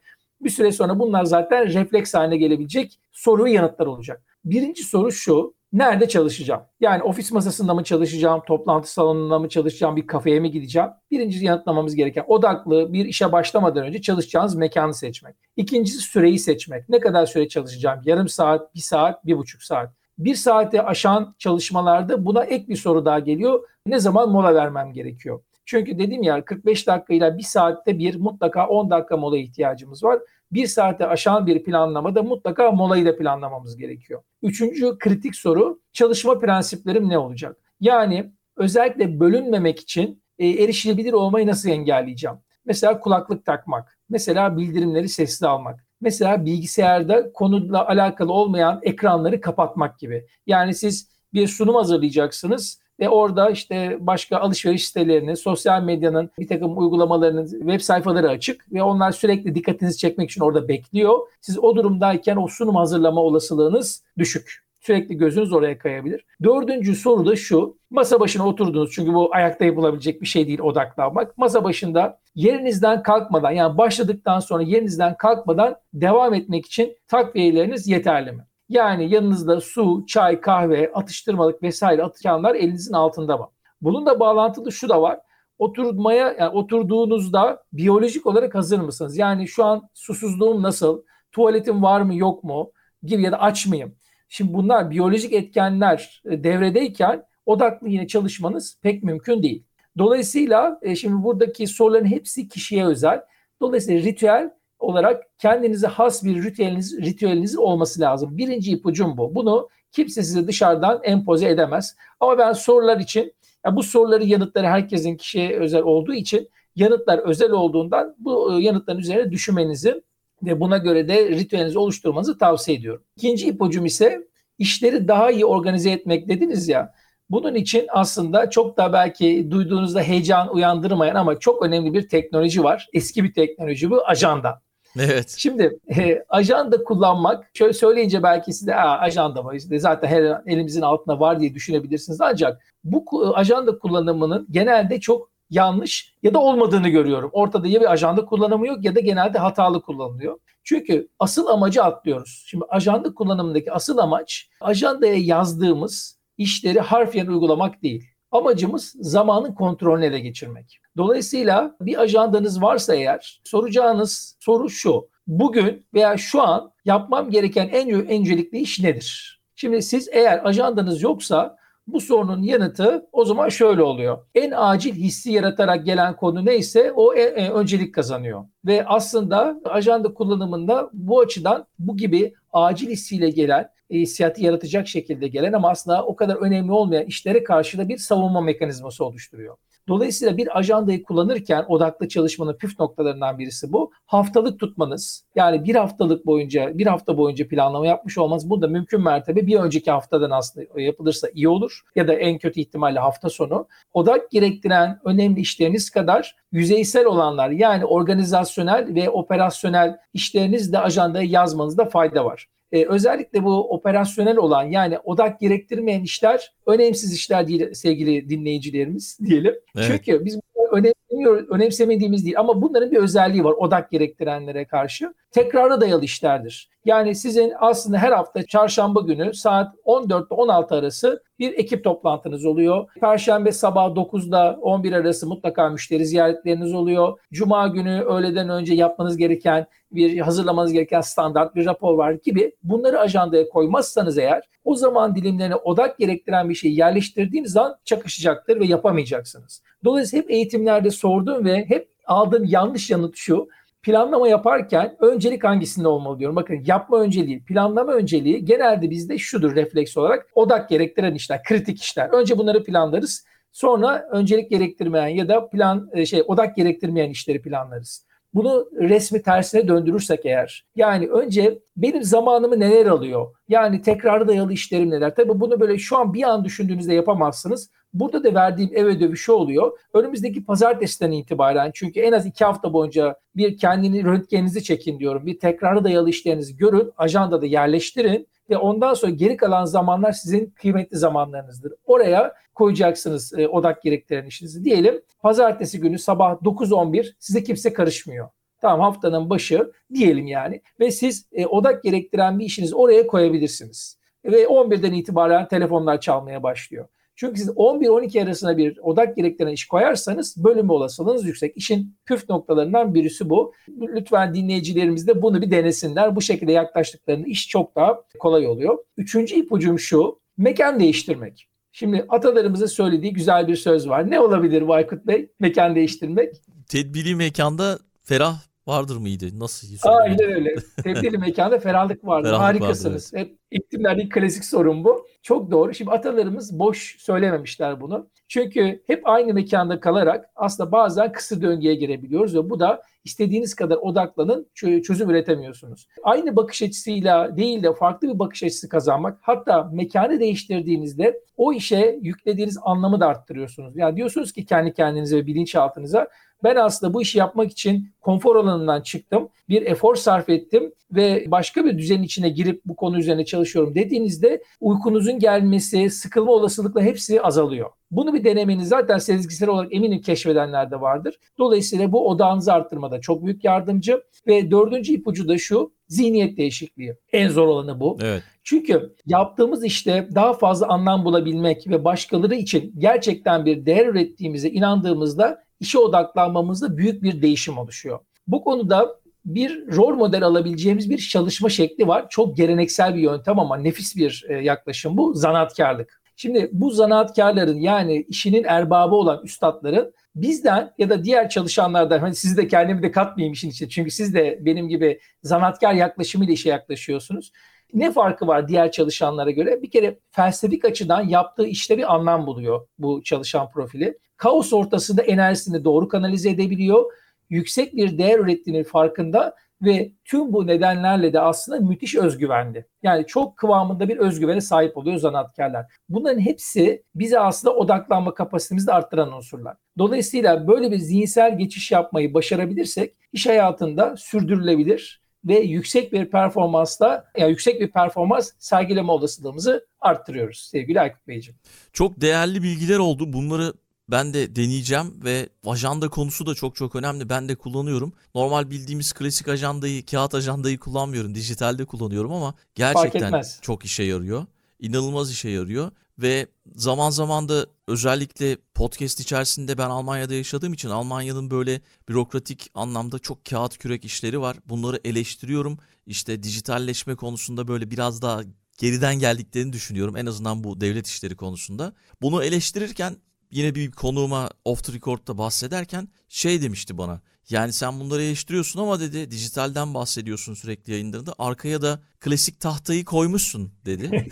Bir süre sonra bunlar zaten refleks haline gelebilecek soru ve yanıtlar olacak. Birinci soru şu, nerede çalışacağım? Yani ofis masasında mı çalışacağım, toplantı salonunda mı çalışacağım, bir kafeye mi gideceğim? Birinci yanıtlamamız gereken odaklı bir işe başlamadan önce çalışacağınız mekanı seçmek. İkincisi süreyi seçmek. Ne kadar süre çalışacağım? Yarım saat, bir saat, bir buçuk saat. Bir saati aşan çalışmalarda buna ek bir soru daha geliyor. Ne zaman mola vermem gerekiyor? Çünkü dedim ya kırk beş dakika ile bir saatte bir mutlaka on dakika molaya ihtiyacımız var. bir saate aşan bir planlamada mutlaka molayı da planlamamız gerekiyor. Üçüncü kritik soru, çalışma prensiplerim ne olacak? Yani özellikle bölünmemek için e, erişilebilir olmayı nasıl engelleyeceğim? Mesela kulaklık takmak, mesela bildirimleri sesli almak, mesela bilgisayarda konuyla alakalı olmayan ekranları kapatmak gibi. Yani siz bir sunum hazırlayacaksınız. Ve orada işte başka alışveriş sitelerini, sosyal medyanın bir takım uygulamalarının web sayfaları açık ve onlar sürekli dikkatinizi çekmek için orada bekliyor. Siz o durumdayken o sunum hazırlama olasılığınız düşük. Sürekli gözünüz oraya kayabilir. Dördüncü soru da şu, masa başına oturdunuz çünkü bu ayakta yapılabilecek bir şey değil odaklanmak. Masa başında yerinizden kalkmadan, yani başladıktan sonra yerinizden kalkmadan devam etmek için takviyeleriniz yeterli mi? Yani yanınızda su, çay, kahve, atıştırmalık vesaire atacağınlar elinizin altında mı? Bunun da bağlantılı şu da var. Oturmaya, yani oturduğunuzda biyolojik olarak hazır mısınız? Yani şu an susuzluğum nasıl? Tuvaletim var mı yok mu? Gibi ya da aç mıyım? Şimdi bunlar biyolojik etkenler devredeyken odaklı yine çalışmanız pek mümkün değil. Dolayısıyla şimdi buradaki soruların hepsi kişiye özel. Dolayısıyla ritüel olarak kendinize has bir ritüeliniz, ritüeliniz olması lazım. Birinci ipucum bu. Bunu kimse size dışarıdan empoze edemez. Ama ben sorular için, yani bu soruların yanıtları herkesin kişiye özel olduğu için, yanıtlar özel olduğundan bu yanıtların üzerine düşünmenizi ve buna göre de ritüelinizi oluşturmanızı tavsiye ediyorum. İkinci ipucum ise işleri daha iyi organize etmek dediniz ya. Bunun için aslında çok da belki duyduğunuzda heyecan uyandırmayan ama çok önemli bir teknoloji var. Eski bir teknoloji bu, ajanda. Evet. Şimdi e, ajanda kullanmak, şöyle söyleyince belki size ajanda var, işte zaten her elimizin altında var diye düşünebilirsiniz. Ancak bu ajanda kullanımının genelde çok yanlış ya da olmadığını görüyorum. Ortada ya bir ajanda kullanımı yok ya da genelde hatalı kullanılıyor. Çünkü asıl amacı atlıyoruz. Şimdi ajanda kullanımındaki asıl amaç ajandaya yazdığımız işleri harfiyen uygulamak değil. Amacımız zamanın kontrolünü ele geçirmek. Dolayısıyla bir ajandanız varsa eğer soracağınız soru şu. Bugün veya şu an yapmam gereken en öncelikli iş nedir? Şimdi siz eğer ajandanız yoksa bu sorunun yanıtı o zaman şöyle oluyor. En acil hissi yaratarak gelen konu neyse o e- e- öncelik kazanıyor. Ve aslında ajanda kullanımında bu açıdan bu gibi acil hissiyle gelen, hissiyatı yaratacak şekilde gelen ama aslında o kadar önemli olmayan işlere karşı da bir savunma mekanizması oluşturuyor. Dolayısıyla bir ajandayı kullanırken odaklı çalışmanın püf noktalarından birisi bu. Haftalık tutmanız, yani bir haftalık boyunca, bir hafta boyunca planlama yapmış olmanız, bu da mümkün mertebe bir önceki haftadan aslında yapılırsa iyi olur ya da en kötü ihtimalle hafta sonu. Odak gerektiren önemli işleriniz kadar yüzeysel olanlar, yani organizasyonel ve operasyonel işlerinizi de ajandaya yazmanızda fayda var. Ee, özellikle bu operasyonel olan, yani odak gerektirmeyen işler önemsiz işler değil sevgili dinleyicilerimiz diyelim. Evet. Çünkü biz önemsemiyoruz, önemsemediğimiz değil ama bunların bir özelliği var odak gerektirenlere karşı. Tekrara dayalı işlerdir. Yani sizin aslında her hafta çarşamba günü saat on dört ile on altı arası bir ekip toplantınız oluyor. Perşembe sabah dokuz ile on bir arası mutlaka müşteri ziyaretleriniz oluyor. Cuma günü öğleden önce yapmanız gereken, bir hazırlamanız gereken standart bir rapor var gibi. Bunları ajandaya koymazsanız eğer o zaman dilimlerine odak gerektiren bir şeyi yerleştirdiğiniz an çakışacaktır ve yapamayacaksınız. Dolayısıyla hep eğitimlerde sordum ve hep aldığım yanlış yanıt şu. Planlama yaparken öncelik hangisinde olmalı diyorum. Bakın yapma önceliği, planlama önceliği genelde bizde şudur refleks olarak. Odak gerektiren işler, kritik işler. Önce bunları planlarız. Sonra öncelik gerektirmeyen ya da plan şey odak gerektirmeyen işleri planlarız. Bunu resmi tersine döndürürsek eğer, yani önce benim zamanımı neler alıyor? Yani tekrara dayalı işlerim neler? Tabii bunu böyle şu an bir an düşündüğünüzde yapamazsınız. Burada da verdiğim ev ödevi şu oluyor. Önümüzdeki pazartesinden itibaren, çünkü en az iki hafta boyunca bir kendini röntgeninizi çekin diyorum. Bir tekrara dayalı işlerinizi görün, ajandada yerleştirin ve ondan sonra geri kalan zamanlar sizin kıymetli zamanlarınızdır. Oraya koyacaksınız e, odak gerektiren işinizi. Diyelim pazartesi günü sabah dokuz on bir size kimse karışmıyor. Tamam, haftanın başı diyelim yani ve siz e, odak gerektiren bir işinizi oraya koyabilirsiniz. Ve on birden itibaren telefonlar çalmaya başlıyor. Çünkü siz on bir on iki arasına bir odak gerektiren iş koyarsanız bölünme olasılığınız yüksek. İşin püf noktalarından birisi bu. Lütfen dinleyicilerimiz de bunu bir denesinler. Bu şekilde yaklaştıklarında iş çok daha kolay oluyor. Üçüncü ipucum şu, mekan değiştirmek. Şimdi atalarımızın söylediği güzel bir söz var. Ne olabilir bu Aykut Bey? Mekan değiştirmek. Tedbirli mekanda ferah vardır mıydı? Nasıl? Aynen öyle. Tedbirli mekanda ferahlık vardır. Ferahlık harikasınız. Vardır, evet. Hep iklimlerdeki klasik sorun bu. Çok doğru. Şimdi atalarımız boş söylememişler bunu. Çünkü hep aynı mekanda kalarak aslında bazen kısır döngüye girebiliyoruz ve bu da istediğiniz kadar odaklanın çözüm üretemiyorsunuz. Aynı bakış açısıyla değil de farklı bir bakış açısı kazanmak, hatta mekanı değiştirdiğinizde o işe yüklediğiniz anlamı da arttırıyorsunuz. Yani diyorsunuz ki kendi kendinize ve bilinçaltınıza, ben aslında bu işi yapmak için konfor alanından çıktım, bir efor sarf ettim ve başka bir düzenin içine girip bu konu üzerine çalışıyorum dediğinizde uykunuzu uykunuzun gelmesi, sıkılma olasılıkla hepsi azalıyor. Bunu bir denemeniz zaten sezgisel olarak eminim keşfedenler de vardır. Dolayısıyla bu odağınızı arttırmada çok büyük yardımcı. Ve dördüncü ipucu da şu: zihniyet değişikliği. En zor olanı bu. Evet. Çünkü yaptığımız işte daha fazla anlam bulabilmek ve başkaları için gerçekten bir değer ürettiğimize inandığımızda işe odaklanmamızda büyük bir değişim oluşuyor. Bu konuda bir rol model alabileceğimiz bir çalışma şekli var. Çok geleneksel bir yöntem ama nefis bir yaklaşım bu: zanaatkarlık. Şimdi bu zanaatkarların, yani işinin erbabı olan üstadların bizden ya da diğer çalışanlardan, hani sizi de kendimi de katmayayım işin içine, çünkü siz de benim gibi zanaatkar yaklaşımıyla işe yaklaşıyorsunuz. Ne farkı var diğer çalışanlara göre? Bir kere felsefik açıdan yaptığı işte bir anlam buluyor bu çalışan profili. Kaos ortasında enerjisini doğru kanalize edebiliyor. Yüksek bir değer ürettiğinin farkında ve tüm bu nedenlerle de aslında müthiş özgüvenli. Yani çok kıvamında bir özgüvene sahip oluyor zanaatkarlar. Bunların hepsi bize aslında odaklanma kapasitemizi de arttıran unsurlar. Dolayısıyla böyle bir zihinsel geçiş yapmayı başarabilirsek iş hayatında sürdürülebilir ve yüksek bir performansla, yani yüksek bir performans sergileme olasılığımızı arttırıyoruz sevgili Aykut Beyciğim. Çok değerli bilgiler oldu. Bunları ben de deneyeceğim ve ajanda konusu da çok çok önemli. Ben de kullanıyorum. Normal bildiğimiz klasik ajandayı, kağıt ajandayı kullanmıyorum. Dijitalde kullanıyorum ama gerçekten çok işe yarıyor. İnanılmaz işe yarıyor ve zaman zaman da özellikle podcast içerisinde ben Almanya'da yaşadığım için Almanya'nın böyle bürokratik anlamda çok kağıt kürek işleri var. Bunları eleştiriyorum. İşte dijitalleşme konusunda böyle biraz daha geriden geldiklerini düşünüyorum. En azından bu devlet işleri konusunda. Bunu eleştirirken yine bir konuğuma off the record'da bahsederken şey demişti bana. Yani sen bunları eleştiriyorsun ama dedi, dijitalden bahsediyorsun sürekli yayınlarında. Arkaya da klasik tahtayı koymuşsun dedi.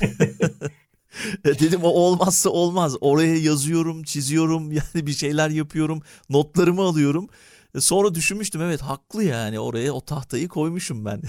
Dedim o olmazsa olmaz. Oraya yazıyorum, çiziyorum, yani bir şeyler yapıyorum, notlarımı alıyorum. Sonra düşünmüştüm, evet haklı, yani oraya o tahtayı koymuşum ben.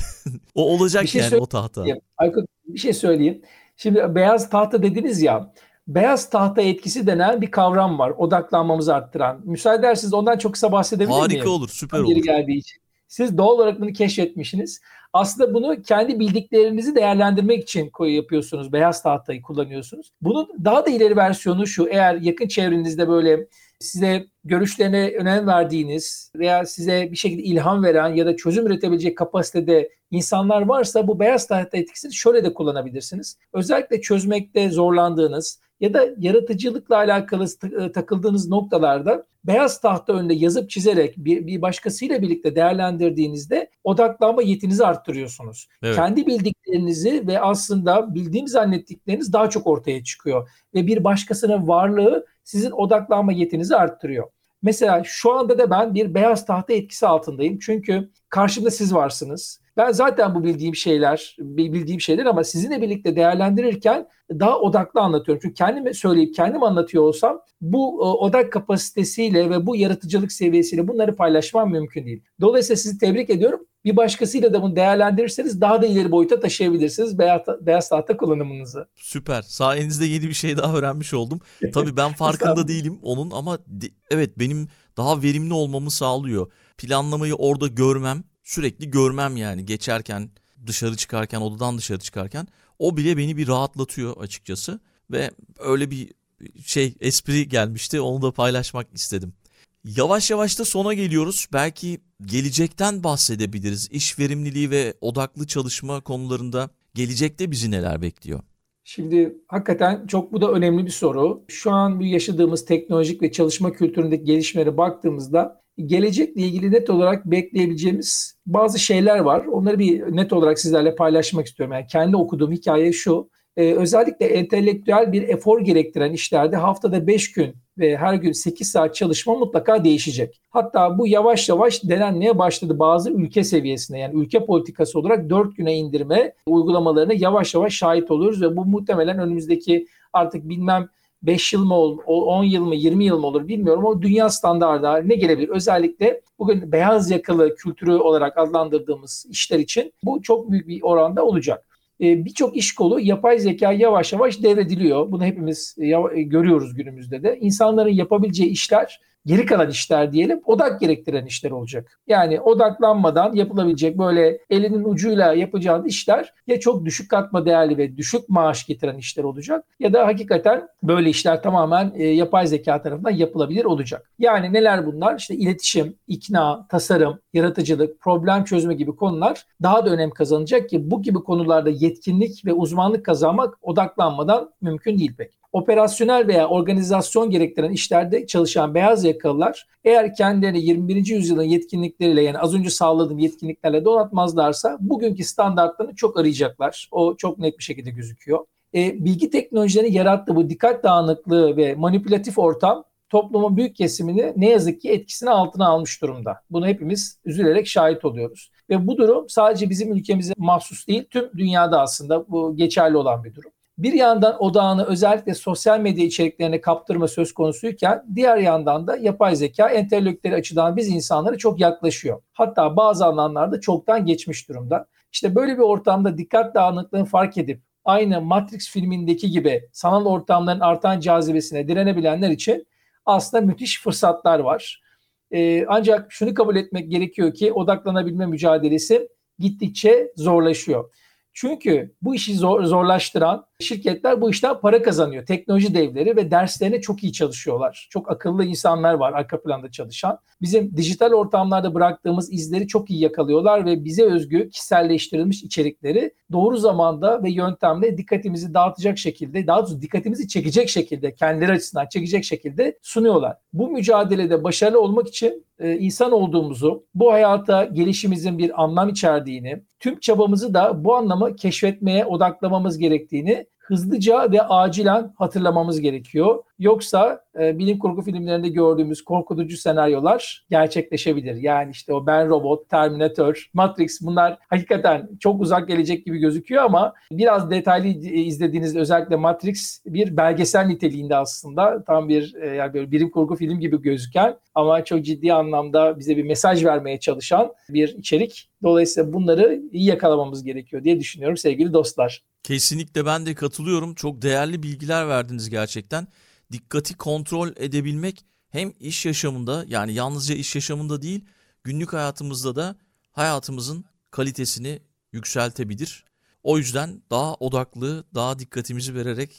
O olacak şey yani söyleyeyim. O tahta. Aykut, bir şey söyleyeyim. Şimdi beyaz tahta dediniz ya. Beyaz tahta etkisi denen bir kavram var, odaklanmamızı arttıran. Müsaade edersiniz ondan çok kısa bahsedebilir miyim? Harika olur, süper olur. Geri geldiği için. Siz doğal olarak bunu keşfetmişsiniz. Aslında bunu kendi bildiklerinizi değerlendirmek için yapıyorsunuz. Beyaz tahtayı kullanıyorsunuz. Bunun daha da ileri versiyonu şu: eğer yakın çevrenizde böyle size görüşlerine önem verdiğiniz veya size bir şekilde ilham veren ya da çözüm üretebilecek kapasitede insanlar varsa bu beyaz tahta etkisini şöyle de kullanabilirsiniz. Özellikle çözmekte zorlandığınız ya da yaratıcılıkla alakalı takıldığınız noktalarda beyaz tahta önüne yazıp çizerek bir, bir başkasıyla birlikte değerlendirdiğinizde odaklanma yetinizi arttırıyorsunuz. Evet. Kendi bildiklerinizi ve aslında bildiğim zannettikleriniz daha çok ortaya çıkıyor. Ve bir başkasının varlığı sizin odaklanma yetinizi arttırıyor. Mesela şu anda da ben bir beyaz tahta etkisi altındayım. Çünkü karşımda siz varsınız. Ben zaten bu bildiğim şeyler, bildiğim şeyler ama sizinle birlikte değerlendirirken daha odaklı anlatıyorum. Çünkü kendime söyleyip kendim anlatıyor olsam bu odak kapasitesiyle ve bu yaratıcılık seviyesiyle bunları paylaşmam mümkün değil. Dolayısıyla sizi tebrik ediyorum. Bir başkasıyla da bunu değerlendirirseniz daha da ileri boyuta taşıyabilirsiniz beyaz, beyaz tahta kullanımınızı. Süper. Sayenizde yeni bir şey daha öğrenmiş oldum. Tabii ben farkında değilim onun ama de, evet benim daha verimli olmamı sağlıyor. Planlamayı orada görmem. Sürekli görmem yani, geçerken, dışarı çıkarken, odadan dışarı çıkarken o bile beni bir rahatlatıyor açıkçası ve öyle bir şey, espri gelmişti, onu da paylaşmak istedim. Yavaş yavaş da sona geliyoruz. Belki gelecekten bahsedebiliriz. İş verimliliği ve odaklı çalışma konularında gelecekte bizi neler bekliyor? Şimdi hakikaten çok, bu da önemli bir soru. Şu an yaşadığımız teknolojik ve çalışma kültüründeki gelişmelere baktığımızda gelecekle ilgili net olarak bekleyebileceğimiz bazı şeyler var. Onları bir net olarak sizlerle paylaşmak istiyorum. Yani kendi okuduğum hikaye şu: Ee, özellikle entelektüel bir efor gerektiren işlerde haftada beş gün ve her gün sekiz saat çalışma mutlaka değişecek. Hatta bu yavaş yavaş denenmeye başladı bazı ülke seviyesinde. Yani ülke politikası olarak dört güne indirme uygulamalarına yavaş yavaş şahit oluruz ve bu muhtemelen önümüzdeki artık bilmem beş yıl mı olur, on yıl mı, yirmi yıl mı olur bilmiyorum. O dünya standardı haline gelebilir. Özellikle bugün beyaz yakalı kültürü olarak adlandırdığımız işler için bu çok büyük bir oranda olacak. Birçok iş kolu yapay zeka yavaş yavaş devrediliyor. Bunu hepimiz görüyoruz günümüzde de. İnsanların yapabileceği işler geri kalan işler diyelim, odak gerektiren işler olacak. Yani odaklanmadan yapılabilecek böyle elinin ucuyla yapacağın işler ya çok düşük katma değerli ve düşük maaş getiren işler olacak ya da hakikaten böyle işler tamamen e, yapay zeka tarafından yapılabilir olacak. Yani neler bunlar? İşte iletişim, ikna, tasarım, yaratıcılık, problem çözme gibi konular daha da önem kazanacak ki bu gibi konularda yetkinlik ve uzmanlık kazanmak odaklanmadan mümkün değil pek. Operasyonel veya organizasyon gerektiren işlerde çalışan beyaz yakalılar eğer kendilerini yirmi birinci yüzyılın yetkinlikleriyle, yani az önce sağladığım yetkinliklerle donatmazlarsa bugünkü standartlarını çok arayacaklar. O çok net bir şekilde gözüküyor. E, bilgi teknolojilerinin yarattığı bu dikkat dağınıklığı ve manipülatif ortam toplumun büyük kesimini ne yazık ki etkisini altına almış durumda. Bunu hepimiz üzülerek şahit oluyoruz. Ve bu durum sadece bizim ülkemize mahsus değil, tüm dünyada aslında bu geçerli olan bir durum. Bir yandan odağını özellikle sosyal medya içeriklerine kaptırma söz konusuyken diğer yandan da yapay zeka entelektüel açıdan biz insanlara çok yaklaşıyor. Hatta bazı alanlarda çoktan geçmiş durumda. İşte böyle bir ortamda dikkat dağınıklığını fark edip aynı Matrix filmindeki gibi sanal ortamların artan cazibesine direnebilenler için aslında müthiş fırsatlar var. Ee, ancak şunu kabul etmek gerekiyor ki odaklanabilme mücadelesi gittikçe zorlaşıyor. Çünkü bu işi zor, zorlaştıran şirketler bu işten para kazanıyor. Teknoloji devleri ve derslerine çok iyi çalışıyorlar. Çok akıllı insanlar var arka planda çalışan. Bizim dijital ortamlarda bıraktığımız izleri çok iyi yakalıyorlar ve bize özgü kişiselleştirilmiş içerikleri doğru zamanda ve yöntemle dikkatimizi dağıtacak şekilde, daha doğrusu dikkatimizi çekecek şekilde, kendileri açısından çekecek şekilde sunuyorlar. Bu mücadelede başarılı olmak için e, insan olduğumuzu, bu hayata gelişimizin bir anlam içerdiğini, tüm çabamızı da bu anlamı keşfetmeye odaklamamız gerektiğini hızlıca ve acilen hatırlamamız gerekiyor. Yoksa e, bilim kurgu filmlerinde gördüğümüz korkutucu senaryolar gerçekleşebilir. Yani işte o Ben Robot, Terminator, Matrix, bunlar hakikaten çok uzak gelecek gibi gözüküyor ama biraz detaylı izlediğinizde özellikle Matrix bir belgesel niteliğinde aslında tam bir e, yani böyle bilim kurgu film gibi gözüken ama çok ciddi anlamda bize bir mesaj vermeye çalışan bir içerik. Dolayısıyla bunları iyi yakalamamız gerekiyor diye düşünüyorum sevgili dostlar. Kesinlikle ben de katılıyorum. Çok değerli bilgiler verdiniz gerçekten. Dikkati kontrol edebilmek hem iş yaşamında, yani yalnızca iş yaşamında değil, günlük hayatımızda da hayatımızın kalitesini yükseltebilir. O yüzden daha odaklı, daha dikkatimizi vererek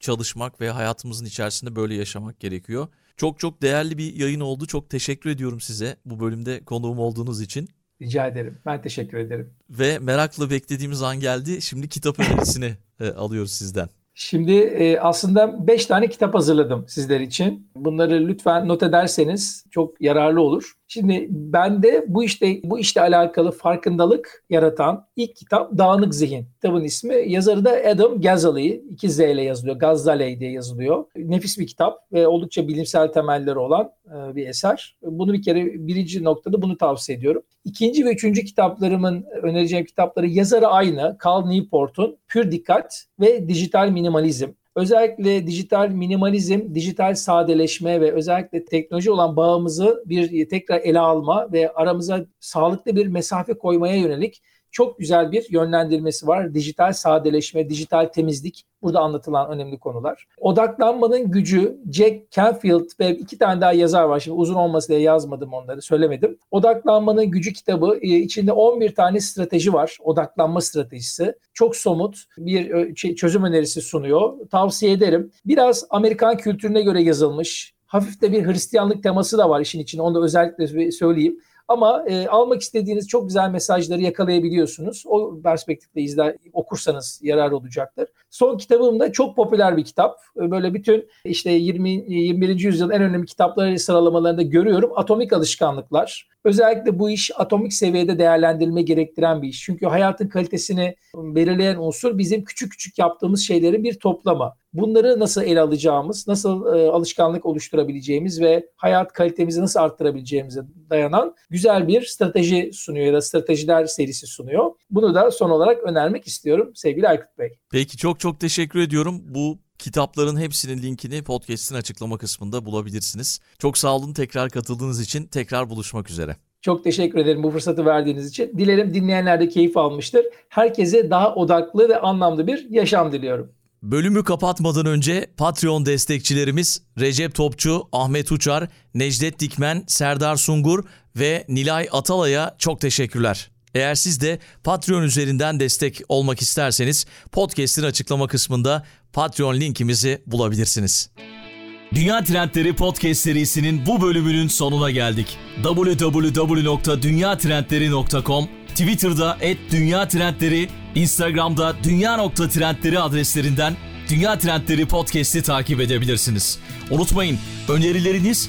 çalışmak ve hayatımızın içerisinde böyle yaşamak gerekiyor. Çok çok değerli bir yayın oldu. Çok teşekkür ediyorum size bu bölümde konuğum olduğunuz için. Rica ederim. Ben teşekkür ederim. Ve merakla beklediğimiz an geldi. Şimdi kitap önerisini alıyoruz sizden. Şimdi aslında beş tane kitap hazırladım sizler için. Bunları lütfen not ederseniz çok yararlı olur. Şimdi bende bu işte bu işle alakalı farkındalık yaratan ilk kitap Dağınık Zihin. Kitabın ismi, yazarı da Adam Gazzaley, iki Z ile yazılıyor, Gazzaley diye yazılıyor. Nefis bir kitap ve oldukça bilimsel temelleri olan bir eser. Bunu bir kere birinci noktada bunu tavsiye ediyorum. İkinci ve üçüncü kitaplarımın önereceğim kitapları yazarı aynı, Karl Newport'un Pür Dikkat ve Dijital Minimalizm. Özellikle dijital minimalizm, dijital sadeleşme ve özellikle teknoloji olan bağımızı bir tekrar ele alma ve aramıza sağlıklı bir mesafe koymaya yönelik çok güzel bir yönlendirmesi var. Dijital sadeleşme, dijital temizlik, burada anlatılan önemli konular. Odaklanmanın gücü, Jack Canfield ve iki tane daha yazar var. Şimdi uzun olması diye yazmadım onları, söylemedim. Odaklanmanın Gücü kitabı, içinde on bir tane strateji var. Odaklanma stratejisi. Çok somut bir çözüm önerisi sunuyor. Tavsiye ederim. Biraz Amerikan kültürüne göre yazılmış. Hafif de bir Hristiyanlık teması da var işin içinde. Onu da özellikle söyleyeyim. Ama e, almak istediğiniz çok güzel mesajları yakalayabiliyorsunuz. O perspektifle izler, okursanız yarar olacaktır. Son kitabım da çok popüler bir kitap. Böyle bütün işte yirmi yirmi birinci yüzyılın en önemli kitapları sıralamalarında görüyorum. Atomik Alışkanlıklar. Özellikle bu iş atomik seviyede değerlendirilme gerektiren bir iş. Çünkü hayatın kalitesini belirleyen unsur bizim küçük küçük yaptığımız şeylerin bir toplamı. Bunları nasıl ele alacağımız, nasıl e, alışkanlık oluşturabileceğimiz ve hayat kalitemizi nasıl arttırabileceğimize dayanan güzel bir strateji sunuyor ya da stratejiler serisi sunuyor. Bunu da son olarak önermek istiyorum sevgili Aykut Bey. Peki, çok çok teşekkür ediyorum. Bu kitapların hepsinin linkini podcast'in açıklama kısmında bulabilirsiniz. Çok sağ olun tekrar katıldığınız için, tekrar buluşmak üzere. Çok teşekkür ederim bu fırsatı verdiğiniz için. Dilerim dinleyenler de keyif almıştır. Herkese daha odaklı ve anlamlı bir yaşam diliyorum. Bölümü kapatmadan önce Patreon destekçilerimiz Recep Topçu, Ahmet Uçar, Necdet Dikmen, Serdar Sungur ve Nilay Atalay'a çok teşekkürler. Eğer siz de Patreon üzerinden destek olmak isterseniz podcast'in açıklama kısmında Patreon linkimizi bulabilirsiniz. Dünya Trendleri Podcast serisinin bu bölümünün sonuna geldik. double-u double-u double-u nokta dünya trendleri nokta com, Twitter'da et dünya trendleri, Instagram'da dünya nokta trendleri adreslerinden Dünya Trendleri Podcast'i takip edebilirsiniz. Unutmayın, önerileriniz